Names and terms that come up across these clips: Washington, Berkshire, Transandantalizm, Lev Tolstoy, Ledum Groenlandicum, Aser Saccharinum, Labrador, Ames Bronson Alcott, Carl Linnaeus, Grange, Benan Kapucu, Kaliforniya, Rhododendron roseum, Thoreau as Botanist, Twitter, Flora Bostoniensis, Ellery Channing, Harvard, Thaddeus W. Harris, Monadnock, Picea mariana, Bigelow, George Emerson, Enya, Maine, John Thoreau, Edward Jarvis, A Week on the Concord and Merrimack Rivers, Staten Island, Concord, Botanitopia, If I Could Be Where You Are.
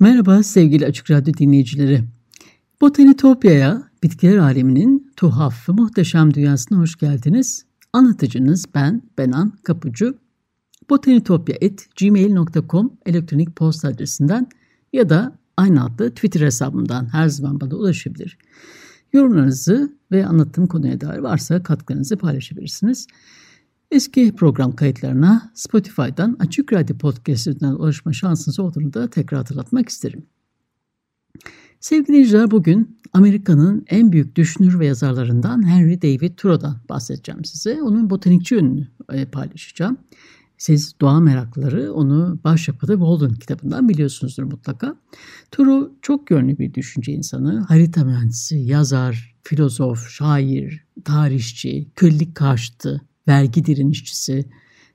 Merhaba sevgili Açık Radyo dinleyicileri. Botanitopya'ya, bitkiler aleminin tuhaf ve muhteşem dünyasına hoş geldiniz. Anlatıcınız ben, Benan Kapucu. botanitopya@gmail.com elektronik posta adresinden ya da aynı adlı Twitter hesabımdan her zaman bana ulaşabilir. Yorumlarınızı ve anlattığım konuya dair varsa katkılarınızı paylaşabilirsiniz. Eski program kayıtlarına Spotify'dan Açık Radyo Podcast'ından ulaşma şansınız olduğunu da tekrar hatırlatmak isterim. Sevgili dinleyiciler, bugün Amerika'nın en büyük düşünür ve yazarlarından Henry David Thoreau'dan bahsedeceğim size. Onun botanikçi yönünü paylaşacağım. Siz doğa meraklıları onu başyapıtı Walden kitabından biliyorsunuzdur mutlaka. Thoreau çok yönlü bir düşünce insanı, harita mühendisi, yazar, filozof, şair, tarihçi, kölelik karşıtı, vergi direnişçisi,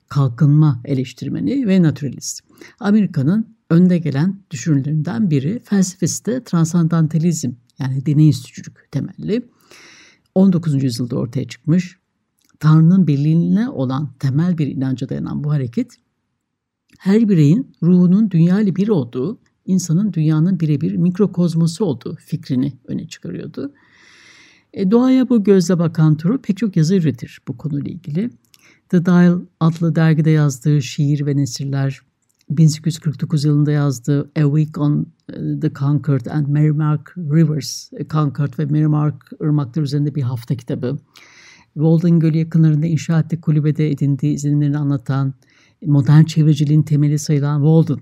kalkınma eleştirmeni ve naturalist. Amerika'nın önde gelen düşünürlerinden biri, felsefesi de transandantalizm yani deneyimsizcilik temelli. 19. yüzyılda ortaya çıkmış, Tanrı'nın birliğine olan temel bir inanca dayanan bu hareket, her bireyin ruhunun dünyayla bir olduğu, insanın dünyanın birebir mikrokozmosu olduğu fikrini öne çıkarıyordu. Doğaya bu gözle bakan Thoreau pek çok yazı üretir bu konuyla ilgili. The Dial adlı dergide yazdığı şiir ve nesirler, 1849 yılında yazdığı A Week on the Concord and Merrimack Rivers, Concord ve Merrimack ırmakları üzerinde bir hafta kitabı, Walden Gölü yakınlarında inşa ettiği kulübede edindiği izlenimlerini anlatan, modern çevreciliğin temeli sayılan Walden,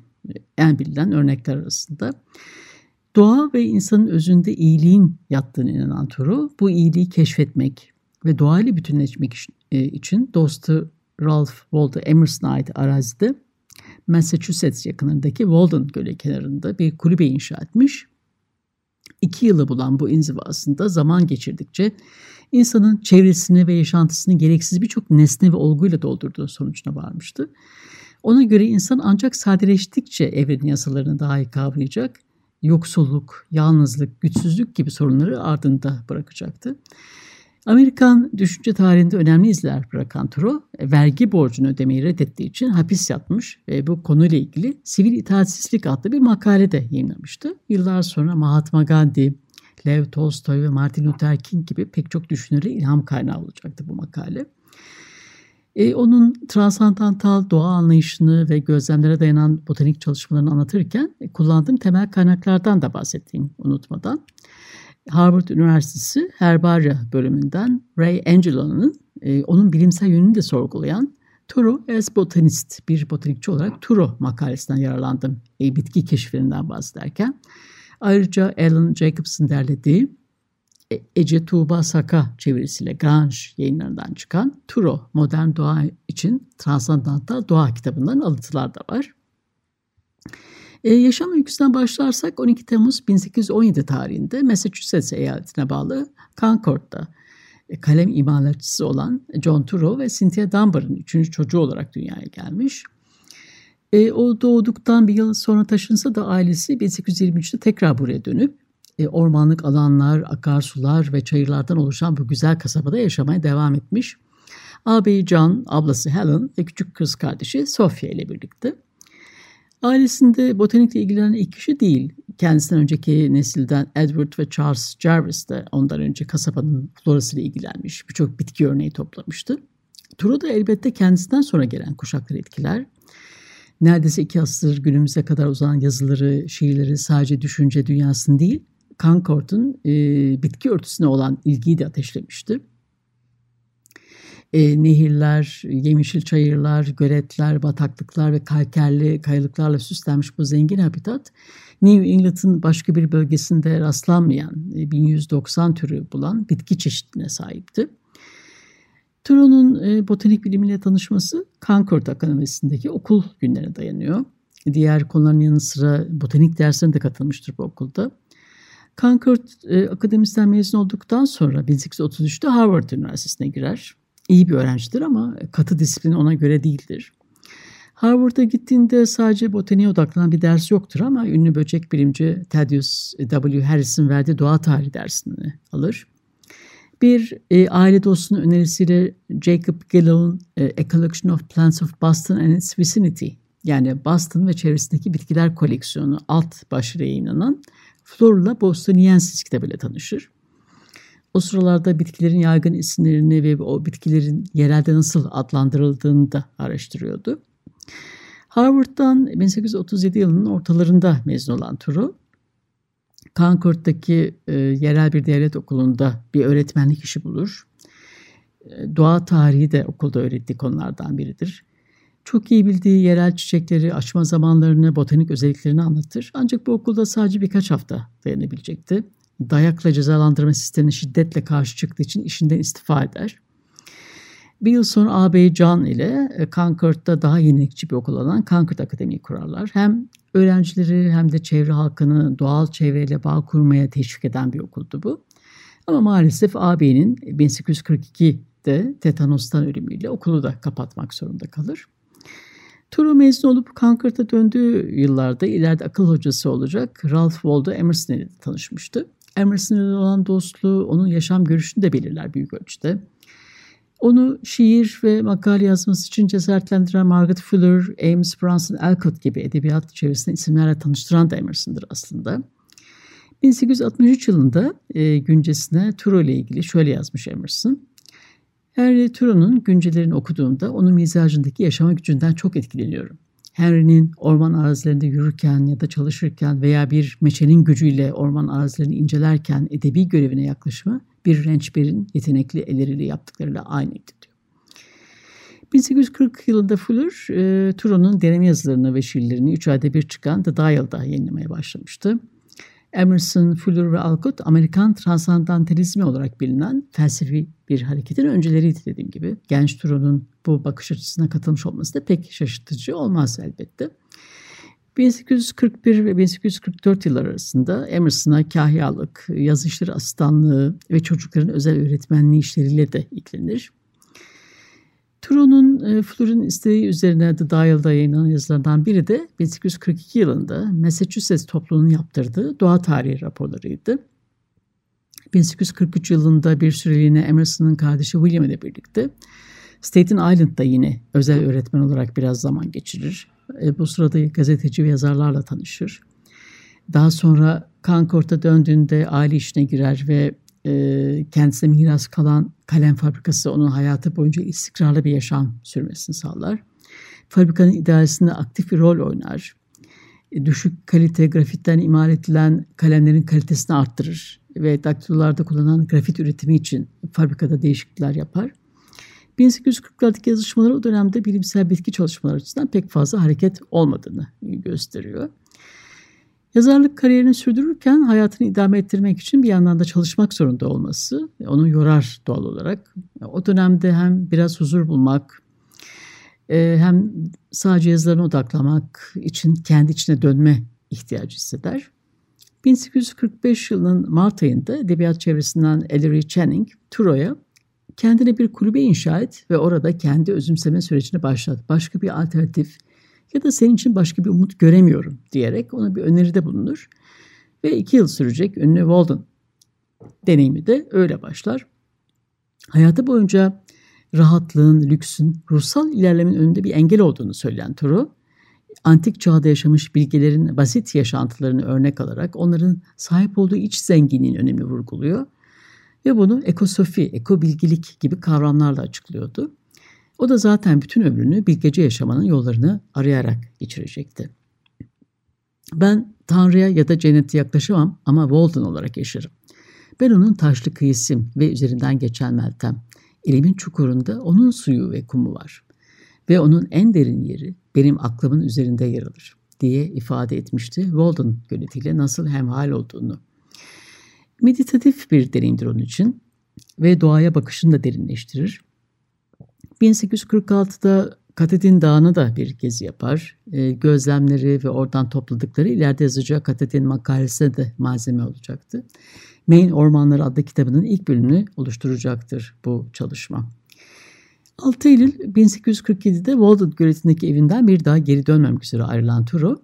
en bilinen örnekler arasında. Doğa ve insanın özünde iyiliğin yattığını inanan Thoreau, bu iyiliği keşfetmek ve doğayla bütünleşmek için dostu Ralph Waldo Emerson'a ait arazide Massachusetts yakınındaki Walden Gölü kenarında bir kulübe inşa etmiş. 2 yılı bulan bu inzivasında zaman geçirdikçe insanın çevresini ve yaşantısını gereksiz birçok nesne ve olguyla doldurduğu sonucuna varmıştı. Ona göre insan ancak sadeleştikçe evrenin yasalarını daha iyi kavrayacak, yoksulluk, yalnızlık, güçsüzlük gibi sorunları ardında bırakacaktı. Amerikan düşünce tarihinde önemli izler bırakan Thoreau, vergi borcunu ödemeyi reddettiği için hapis yatmış ve bu konuyla ilgili Sivil İtaatsizlik adlı bir makale de yayınlamıştı. Yıllar sonra Mahatma Gandhi, Lev Tolstoy ve Martin Luther King gibi pek çok düşünürle ilham kaynağı olacaktı bu makale. Onun transandantal doğa anlayışını ve gözlemlere dayanan botanik çalışmalarını anlatırken kullandığım temel kaynaklardan da bahsettiğim unutmadan. Harvard Üniversitesi Herbarya bölümünden Ray Angelo'nun onun bilimsel yönünü de sorgulayan Thoreau as Botanist, bir botanikçi olarak Thoreau makalesinden yararlandım bitki keşiflerinden bahsederken. Ayrıca Alan Jacobs'ın derlediği Ece Tuğba Saka çevirisiyle Grange yayınlarından çıkan Thoreau, Modern Doğa için Transandantal Doğa kitabından alıntılar da var. Yaşam öyküsünden başlarsak 12 Temmuz 1817 tarihinde Massachusetts eyaletine bağlı Concord'da kalem imalatçısı olan John Thoreau ve Cynthia Dunbar'ın 3. çocuğu olarak dünyaya gelmiş. O doğduktan bir yıl sonra taşınsa da ailesi 1823'te tekrar buraya dönüp ormanlık alanlar, akarsular ve çayırlardan oluşan bu güzel kasabada yaşamaya devam etmiş. Ağabeyi John, ablası Helen ve küçük kız kardeşi Sophia ile birlikte. Ailesinde botanikle ilgilenen ilk kişi değil, kendisinden önceki nesilden Edward ve Charles Jarvis de ondan önce kasabanın florasıyla ilgilenmiş, birçok bitki örneği toplamıştı. Thoreau da elbette kendisinden sonra gelen kuşakları etkiler. Neredeyse 2 asır günümüze kadar uzanan yazıları, şiirleri sadece düşünce dünyasını değil, Concord'un bitki örtüsüne olan ilgiyi de ateşlemişti. nehirler, yemyeşil çayırlar, göletler, bataklıklar ve kalkerli kayalıklarla süslenmiş bu zengin habitat, New England'ın başka bir bölgesinde rastlanmayan 1190 türü bulan bitki çeşidine sahipti. Thoreau'nun botanik bilimiyle tanışması Concord Akademisi'ndeki okul günlerine dayanıyor. Diğer konuların yanı sıra botanik derslerine de katılmıştır bu okulda. Concord Akademisi'nden mezun olduktan sonra 1833'te Harvard Üniversitesi'ne girer. İyi bir öğrencidir ama katı disiplin ona göre değildir. Harvard'a gittiğinde sadece botaniğe odaklanan bir ders yoktur ama ünlü böcek bilimci Thaddeus W. Harris'in verdiği doğa tarihi dersini alır. Bir aile dostunun önerisiyle Jacob Bigelow'un A Collection of Plants of Boston and its Vicinity, yani Boston ve çevresindeki bitkiler koleksiyonu alt başlığı yayınlanan Flora Bostoniensis kitabıyla tanışır. O sıralarda bitkilerin yaygın isimlerini ve o bitkilerin yerelde nasıl adlandırıldığını da araştırıyordu. Harvard'dan 1837 yılının ortalarında mezun olan Thoreau, Concord'daki yerel bir devlet okulunda bir öğretmenlik işi bulur. Doğa tarihi de okulda öğrettiği konulardan biridir. Çok iyi bildiği yerel çiçekleri, açma zamanlarını, botanik özelliklerini anlatır. Ancak bu okulda sadece birkaç hafta dayanabilecekti. Dayakla cezalandırma sistemine şiddetle karşı çıktığı için işinden istifa eder. Bir yıl sonra ağabeyi John ile Concord'da daha yenilikçi bir okul olan Concord Akademi'yi kurarlar. Hem öğrencileri hem de çevre halkını doğal çevreyle bağ kurmaya teşvik eden bir okuldu bu. Ama maalesef ağabeyinin 1842'de tetanostan ölümüyle okulu da kapatmak zorunda kalır. Thoreau mezun olup Concord'a döndüğü yıllarda ileride akıl hocası olacak Ralph Waldo Emerson ile tanışmıştı. Emerson ile olan dostluğu onun yaşam görüşünü de belirler büyük ölçüde. Onu şiir ve makale yazması için cesaretlendiren Margaret Fuller, Ames Bronson Alcott gibi edebiyat çevresinde isimlerle tanıştıran da Emerson'dır aslında. 1863 yılında güncesine Thoreau ile ilgili şöyle yazmış Emerson. Henry Thoreau'nun güncelerini okuduğumda onun mizacındaki yaşama gücünden çok etkileniyorum. Henry'nin orman arazilerinde yürürken ya da çalışırken veya bir meşenin gücüyle orman arazilerini incelerken edebi görevine yaklaşımı bir rençberin yetenekli elleriyle yaptıklarıyla aynıydı diyor. 1840 yılında Fuller, Thoreau'nun deneme yazılarını ve şiirlerini 3 ayda bir çıkan The Dial'da yayınlamaya başlamıştı. Emerson, Fuller ve Alcott, Amerikan transandantalizmi olarak bilinen felsefi bir hareketin öncüleriydi dediğim gibi. Genç Thoreau'nun bu bakış açısına katılmış olması da pek şaşırtıcı olmaz elbette. 1841 ve 1844 yılları arasında Emerson'a kahyalık, yazı işleri asistanlığı ve çocukların özel öğretmenliği işleriyle de ilgilenir. Thoreau'nun Fuller'ın isteği üzerine The Dial'da yayınlanan yazılardan biri de 1842 yılında Massachusetts topluluğunun yaptırdığı doğa tarihi raporlarıydı. 1843 yılında bir süreliğine Emerson'ın kardeşi William ile birlikte Staten Island'da yine özel öğretmen olarak biraz zaman geçirir. Bu sırada gazeteci ve yazarlarla tanışır. Daha sonra Concord'a döndüğünde aile işine girer ve kendisine miras kalan kalem fabrikası onun hayatı boyunca istikrarlı bir yaşam sürmesini sağlar. Fabrikanın idaresinde aktif bir rol oynar. Düşük kalite grafitten imal edilen kalemlerin kalitesini arttırır ve daktilolarda kullanılan grafit üretimi için fabrikada değişiklikler yapar. 1840'lardaki yazışmaları o dönemde bilimsel bitki çalışmaları açısından pek fazla hareket olmadığını gösteriyor. Yazarlık kariyerini sürdürürken hayatını idame ettirmek için bir yandan da çalışmak zorunda olması onu yorar doğal olarak. O dönemde hem biraz huzur bulmak hem sadece yazılarına odaklanmak için kendi içine dönme ihtiyacı hisseder. 1845 yılının Mart ayında edebiyat çevresinden Ellery Channing, Thoreau'ya kendine bir kulübe inşa et ve orada kendi özümseme sürecini başlat. Başka bir alternatif ya da senin için başka bir umut göremiyorum diyerek ona bir öneride bulunur. Ve 2 yıl sürecek ünlü Walden deneyimi de öyle başlar. Hayatı boyunca rahatlığın, lüksün, ruhsal ilerlemenin önünde bir engel olduğunu söyleyen Thoreau, antik çağda yaşamış bilgelerin basit yaşantılarını örnek alarak onların sahip olduğu iç zenginliğin önemini vurguluyor. Ve bunu ekosofi, ekobilgilik gibi kavramlarla açıklıyordu. O da zaten bütün ömrünü bilgece yaşamanın yollarını arayarak geçirecekti. Ben Tanrı'ya ya da cennete yaklaşamam ama Walden olarak yaşarım. Ben onun taşlı kıyısım ve üzerinden geçen meltem. elimin çukurunda onun suyu ve kumu var ve onun en derin yeri benim aklımın üzerinde yer alır diye ifade etmişti Walden göletiyle nasıl hemhal olduğunu. Meditatif bir deneyimdir onun için ve doğaya bakışını da derinleştirir. 1846'da Katedin Dağı'na da bir gezi yapar. Gözlemleri ve oradan topladıkları ileride yazacağı Katedin makalesine de malzeme olacaktı. Maine Ormanları adlı kitabının ilk bölümünü oluşturacaktır bu çalışma. 6 Eylül 1847'de Walden göletindeki evinden bir daha geri dönmemek üzere ayrılan Thoreau,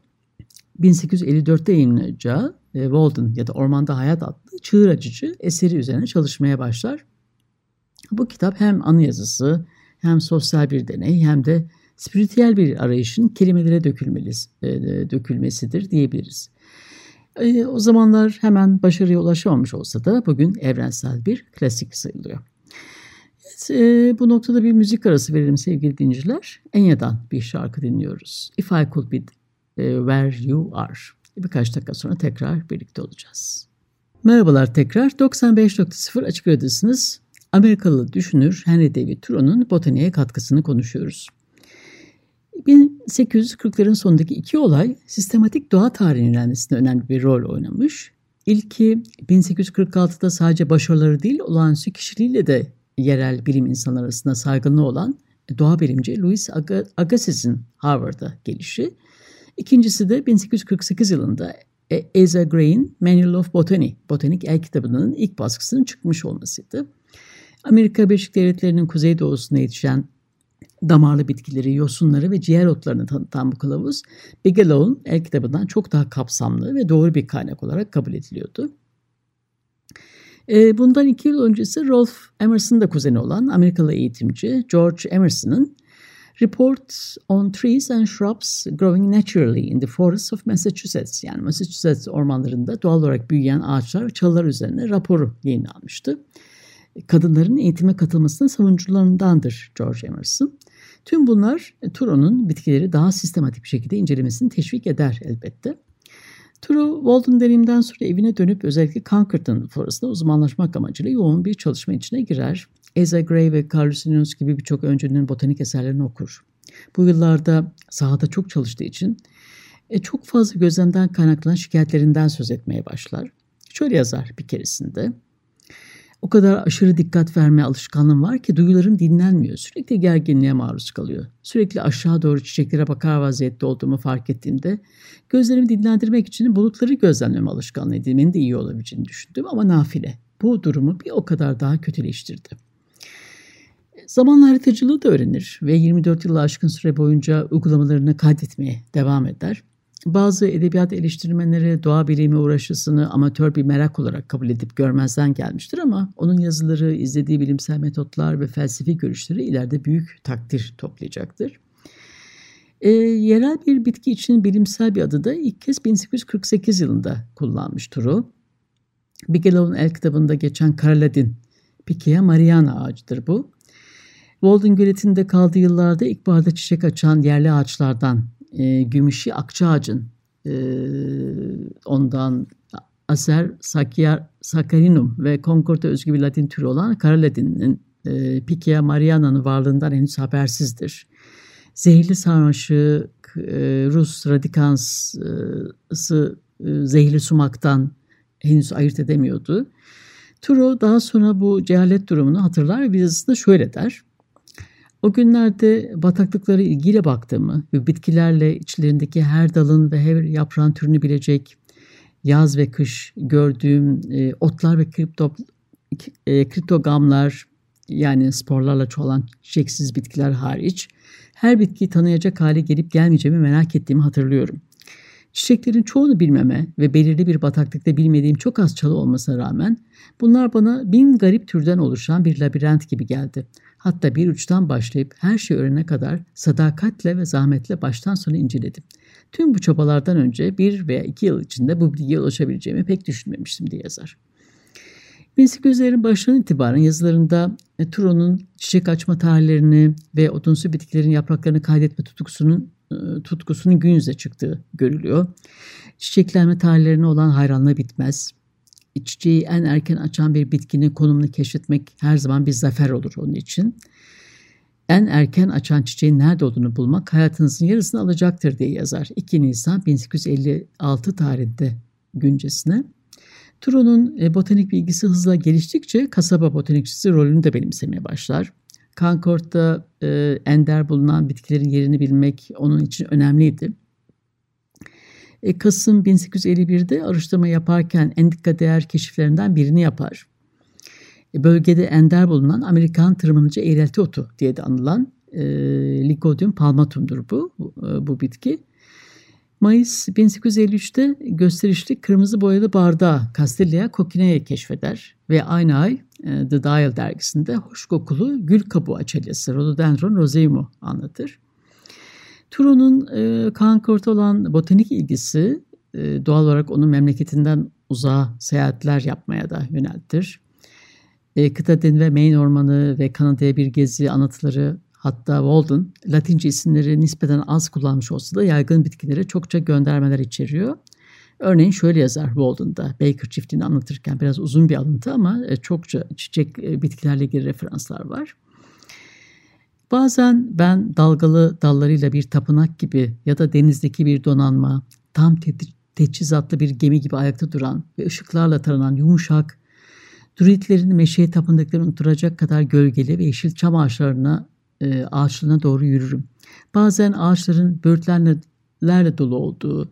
1854'te yayınlayacağı Walden ya da Ormanda Hayat adlı çığır açıcı eseri üzerine çalışmaya başlar. Bu kitap hem anı yazısı, hem sosyal bir deney hem de spiritüel bir arayışın kelimelere dökülmesidir diyebiliriz. O zamanlar hemen başarıya ulaşamamış olsa da bugün evrensel bir klasik sayılıyor. Evet, bu noktada bir müzik arası verelim sevgili dinleyiciler. Enya'dan bir şarkı dinliyoruz. If I Could Be Where You Are. Birkaç dakika sonra tekrar birlikte olacağız. Merhabalar tekrar. 95.0 Açık Radyo'dasınız. Amerikalı düşünür Henry David Thoreau'nun botaniğe katkısını konuşuyoruz. 1840'ların sonundaki iki olay sistematik doğa tarihinin öğrenmesinde önemli bir rol oynamış. İlki 1846'da sadece başarıları değil olağanüstü kişiliğiyle de yerel bilim insanları arasında saygınlığı olan doğa bilimci Louis Agassiz'in Harvard'a gelişi. İkincisi de 1848 yılında Asa Gray'in Manual of Botany, botanik el kitabının ilk baskısının çıkmış olmasıydı. Amerika Birleşik Devletleri'nin kuzeydoğusuna yetişen damarlı bitkileri, yosunları ve ciğer otlarını tanıtan bu kılavuz, Bigelow'un el kitabından çok daha kapsamlı ve doğru bir kaynak olarak kabul ediliyordu. Bundan 2 yıl öncesi Ralph Emerson'ın da kuzeni olan Amerikalı eğitimci George Emerson'ın Reports on Trees and Shrubs Growing Naturally in the Forests of Massachusetts, yani Massachusetts ormanlarında doğal olarak büyüyen ağaçlar ve çalılar üzerine raporu yayınlanmıştı. Kadınların eğitime katılmasının savunucularındandır George Emerson. Tüm bunlar Thoreau'nun bitkileri daha sistematik bir şekilde incelemesini teşvik eder elbette. Thoreau, Walden deneyiminden sonra evine dönüp özellikle Concord'un florasında uzmanlaşmak amacıyla yoğun bir çalışma içine girer. Asa Gray ve Carl Linnaeus gibi birçok öncünün botanik eserlerini okur. Bu yıllarda sahada çok çalıştığı için çok fazla gözlemden kaynaklanan şikayetlerinden söz etmeye başlar. Şöyle yazar bir keresinde. O kadar aşırı dikkat vermeye alışkanlığım var ki duyularım dinlenmiyor. Sürekli gerginliğe maruz kalıyor. Sürekli aşağı doğru çiçeklere bakar vaziyette olduğumu fark ettiğimde gözlerimi dinlendirmek için bulutları gözlemleme alışkanlığı edinmenin de iyi olabileceğini düşündüm ama nafile. Bu durumu bir o kadar daha kötüleştirdi. Zaman haritacılığı da öğrenir ve 24 yılı aşkın süre boyunca uygulamalarını kaydetmeye devam eder. Bazı edebiyat eleştirmenleri doğa bilimi uğraşısını amatör bir merak olarak kabul edip görmezden gelmiştir ama onun yazıları, izlediği bilimsel metotlar ve felsefi görüşleri ileride büyük takdir toplayacaktır. Yerel bir bitki için bilimsel bir adı da ilk kez 1848 yılında kullanmış Thoreau. Bigelow'un el kitabında geçen karaladin, Picea mariana ağacıdır bu. Walden göletinde kaldığı yıllarda ilkbaharda çiçek açan yerli ağaçlardan gümüşi akçaağacın, ondan Aser Saccharinum ve Concord'a özgü bir Latin türü olan Karaladin'in Picea mariana'nın varlığından henüz habersizdir. Zehirli sarmaşık, Rus radikansı zehirli sumaktan henüz ayırt edemiyordu. Thoreau daha sonra bu cehalet durumunu hatırlar ve bir yazısında şöyle der. O günlerde bataklıklara ilgiyle baktığımı ve bitkilerle içlerindeki her dalın ve her yaprağın türünü bilecek yaz ve kış gördüğüm otlar ve kriptogamlar yani sporlarla çoğalan çiçeksiz bitkiler hariç her bitkiyi tanıyacak hale gelip gelmeyeceğimi merak ettiğimi hatırlıyorum. Çiçeklerin çoğunu bilmeme ve belirli bir bataklıkta bilmediğim çok az çalı olmasına rağmen bunlar bana 1000 garip türden oluşan bir labirent gibi geldi. Hatta bir uçtan başlayıp her şeyi öğrenene kadar sadakatle ve zahmetle baştan sona inceledim. Tüm bu çabalardan önce 1 veya 2 yıl içinde bu bilgiye ulaşabileceğimi pek düşünmemiştim diye yazar. 1800'lerin başından itibaren yazılarında Thoreau'nun çiçek açma tarihlerini ve odunsu bitkilerin yapraklarını kaydetme tutkusunun gün yüze çıktığı görülüyor. Çiçeklenme tarihlerine olan hayranlığı bitmez. çiçeği en erken açan bir bitkinin konumunu keşfetmek her zaman bir zafer olur onun için. En erken açan çiçeğin nerede olduğunu bulmak hayatınızın yarısını alacaktır diye yazar 2 Nisan 1856 tarihinde güncesine. Thoreau'nun botanik bilgisi hızla geliştikçe kasaba botanikçisi rolünü de benimsemeye başlar. Concord'da ender bulunan bitkilerin yerini bilmek onun için önemliydi. Kasım 1851'de araştırma yaparken en dikkat değer keşiflerinden birini yapar. Bölgede ender bulunan Amerikan tırmanıcı eğrelti otu diye de anılan Lycodium palmatum'dur bu bitki. Mayıs 1853'te gösterişli kırmızı boyalı bardağı Castilia cochinea'yı keşfeder ve aynı ay The Dial dergisinde hoş kokulu gül kabuğu açelyası Rhododendron roseum'u anlatır. Thoreau'nun Concord'a olan botanik ilgisi doğal olarak onu memleketinden uzağa seyahatler yapmaya da yöneltir. Kıtadin ve Maine ormanı ve Kanada'ya bir gezi anlatıları, hatta Walden, Latince isimleri nispeten az kullanmış olsa da yaygın bitkilere çokça göndermeler içeriyor. Örneğin şöyle yazar Walden'da, Baker çiftliğini anlatırken biraz uzun bir alıntı ama çokça çiçek bitkilerle ilgili referanslar var. Bazen ben dalgalı dallarıyla bir tapınak gibi ya da denizdeki bir donanma, tam teçhizatlı bir gemi gibi ayakta duran ve ışıklarla taranan yumuşak, druidlerin meşeye tapındıklarını unutturacak kadar gölgeli ve yeşil çam ağaçlarına doğru yürürüm. Bazen ağaçların böğürtlenlerle dolu olduğu,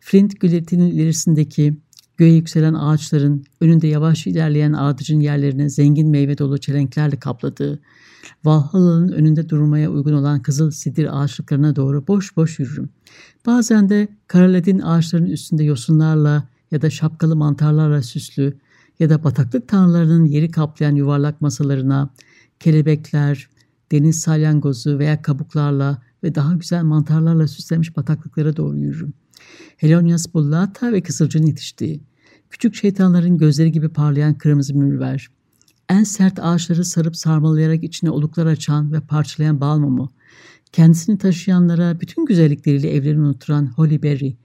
Flint göletinin ilerisindeki göğe yükselen ağaçların önünde yavaş ilerleyen ardıcın yerlerine zengin meyve dolu çelenklerle kapladığı, Valhalla'nın önünde durmaya uygun olan kızıl sidir ağaçlıklarına doğru boş boş yürürüm. Bazen de karaladin ağaçlarının üstünde yosunlarla ya da şapkalı mantarlarla süslü ya da bataklık tanrılarının yeri kaplayan yuvarlak masalarına, kelebekler, deniz salyangozu veya kabuklarla ve daha güzel mantarlarla süslenmiş bataklıklara doğru yürürüm. Helonias bullata ve kısılcının yetiştiği, küçük şeytanların gözleri gibi parlayan kırmızı mürver, en sert ağaçları sarıp sarmalayarak içine oluklar açan ve parçalayan bal mumu, kendisini taşıyanlara bütün güzellikleriyle evlerini unutturan Holly Berry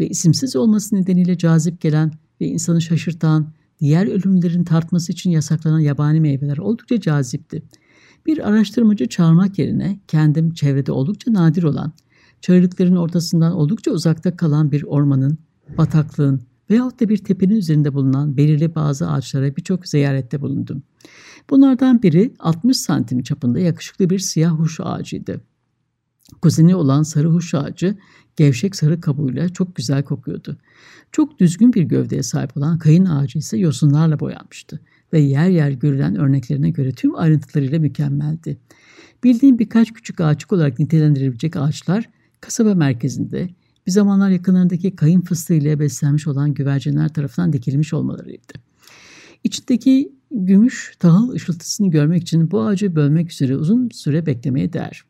ve isimsiz olması nedeniyle cazip gelen ve insanı şaşırtan, diğer ölümlerin tartması için yasaklanan yabani meyveler oldukça cazipti. Bir araştırmacı çağırmak yerine kendim çevrede oldukça nadir olan, çayırlıkların ortasından oldukça uzakta kalan bir ormanın, bataklığın veyahut da bir tepenin üzerinde bulunan belirli bazı ağaçlara birçok ziyarette bulundum. Bunlardan biri 60 santim çapında yakışıklı bir siyah huş ağacıydı. Kuzeni olan sarı huş ağacı gevşek sarı kabuğuyla çok güzel kokuyordu. Çok düzgün bir gövdeye sahip olan kayın ağacı ise yosunlarla boyanmıştı ve yer yer görülen örneklerine göre tüm ayrıntılarıyla mükemmeldi. Bildiğim birkaç küçük ağaçlık olarak nitelendirilebilecek ağaçlar kasaba merkezinde bir zamanlar yakınlarındaki kayın fıstığıyla beslenmiş olan güvercinler tarafından dikilmiş olmalarıydı. İçindeki gümüş tahıl ışıltısını görmek için bu ağacı bölmek üzere uzun süre beklemeye değer.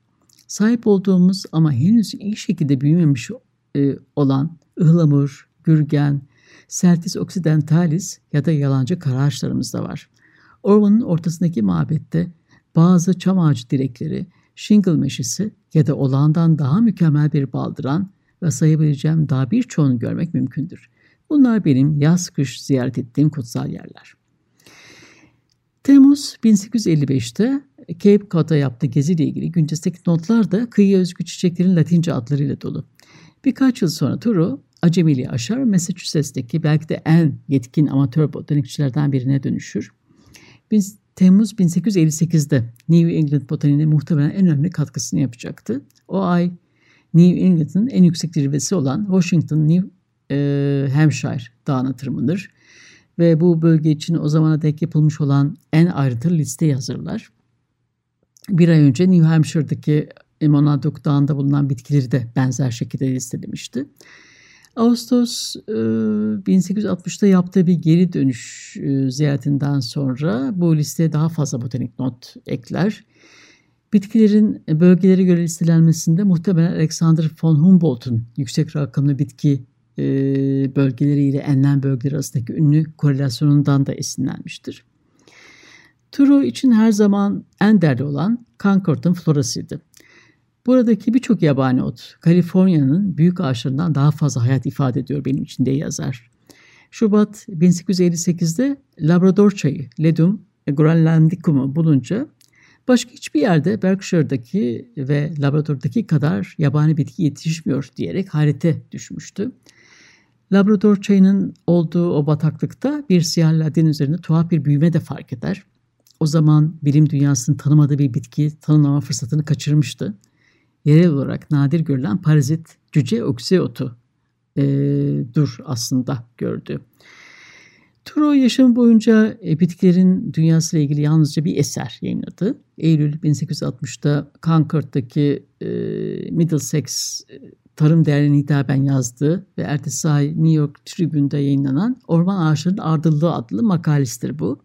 Sahip olduğumuz ama henüz iyi şekilde büyümemiş olan ıhlamur, gürgen, Celtis occidentalis ya da yalancı kara ağaçlarımız da var. Ormanın ortasındaki mabette bazı çam ağacı direkleri, şingıl meşesi ya da olağandan daha mükemmel bir baldıran ve sayabileceğim daha birçoğunu görmek mümkündür. Bunlar benim yaz-kış ziyaret ettiğim kutsal yerler. Temmuz 1855'te Cape Cod'da yaptığı geziyle ilgili güncesteki notlar da kıyıya özgü çiçeklerin Latince adlarıyla dolu. Birkaç yıl sonra Thoreau acemiliği aşar ve Massachusetts'teki belki de en yetkin amatör botanikçilerden birine dönüşür. Temmuz 1858'de New England botaniğine muhtemelen en önemli katkısını yapacaktı. O ay New England'ın en yüksek zirvesi olan Washington New Hampshire dağına tırmanır ve bu bölge için o zamana dek yapılmış olan en ayrıntılı listeyi hazırlar. Bir ay önce New Hampshire'daki Monadnock Dağı'nda bulunan bitkileri de benzer şekilde listelemişti. Ağustos 1860'da yaptığı bir geri dönüş ziyaretinden sonra bu listeye daha fazla botanik not ekler. Bitkilerin bölgelere göre listelenmesinde muhtemelen Alexander von Humboldt'un yüksek rakamlı bitki bölgeleriyle enlem bölgeleri arasındaki ünlü korelasyonundan da esinlenmiştir. Thoreau için her zaman en değerli olan Concord'un florasıydı. Buradaki birçok yabani ot, Kaliforniya'nın büyük ağaçlarından daha fazla hayat ifade ediyor benim için diye yazar. Şubat 1858'de Labrador çayı, Ledum Groenlandicum'u bulunca başka hiçbir yerde Berkshire'daki ve Labrador'daki kadar yabani bitki yetişmiyor diyerek hayrete düşmüştü. Labrador çayının olduğu o bataklıkta bir siyah ladenin üzerine tuhaf bir büyüme de fark eder. O zaman bilim dünyasının tanımadığı bir bitkiyi tanımlama fırsatını kaçırmıştı. Yerel olarak nadir görülen parazit cüce oksiyotu aslında gördü. Thoreau yaşam boyunca bitkilerin dünyasıyla ilgili yalnızca bir eser yayınladı. Eylül 1860'da Concord'daki Middlesex Tarım Derneği'ne hitaben yazdığı ve ertesi ay New York Tribune'de yayınlanan Orman Ağaçlarının Ardıllığı adlı makalesidir bu.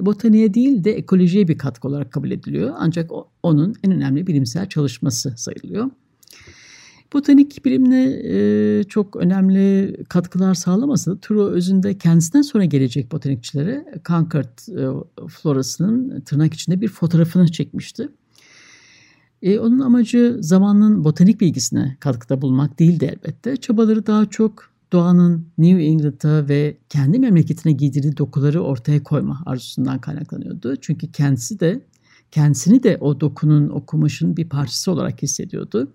Botaniğe değil de ekolojiye bir katkı olarak kabul ediliyor. Ancak onun en önemli bilimsel çalışması sayılıyor. Botanik bilimine çok önemli katkılar sağlamasa da Thoreau özünde kendisinden sonra gelecek botanikçilere Concord florasının tırnak içinde bir fotoğrafını çekmişti. Onun amacı zamanın botanik bilgisine katkıda bulunmak değildi elbette. Çabaları daha çok doğanın New England'a ve kendi memleketine giydirdiği dokuları ortaya koyma arzusundan kaynaklanıyordu. Çünkü kendisini de o dokunun, o kumaşın bir parçası olarak hissediyordu.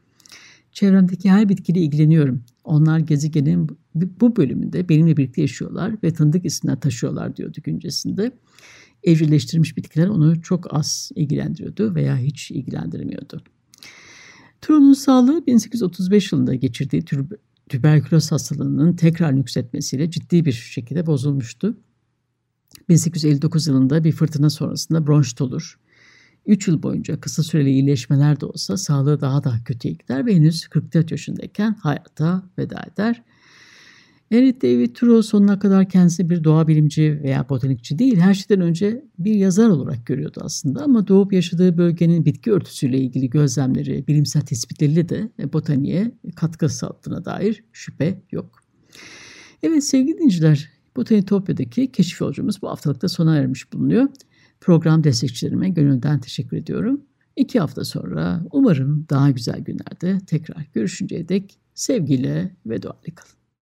Çevremdeki her bitkiyle ilgileniyorum. Onlar gezegenin bu bölümünde benimle birlikte yaşıyorlar ve tanıdık isimler taşıyorlar diyordu güncesinde. Evcilleştirilmiş bitkiler onu çok az ilgilendiriyordu veya hiç ilgilendirmiyordu. Thoreau'nun sağlığı 1835 yılında geçirdiği tüberküloz hastalığının tekrar nüksetmesiyle ciddi bir şekilde bozulmuştu. 1859 yılında bir fırtına sonrasında bronşit olur. 3 yıl boyunca kısa süreli iyileşmeler de olsa sağlığı daha da kötüye gider ve henüz 44 yaşındayken hayata veda eder. Henry David Thoreau sonuna kadar kendisi bir doğa bilimci veya botanikçi değil, her şeyden önce bir yazar olarak görüyordu aslında, ama doğup yaşadığı bölgenin bitki örtüsüyle ilgili gözlemleri, bilimsel tespitleriyle de botaniğe katkı sağladığına dair şüphe yok. Evet sevgili dinleyiciler, Botanitopya'daki keşif yolculuğumuz bu haftalıkta sona ermiş bulunuyor. Program destekçilerime gönülden teşekkür ediyorum. 2 hafta sonra umarım daha güzel günlerde tekrar görüşünceye dek sevgiyle ve duayla kalın.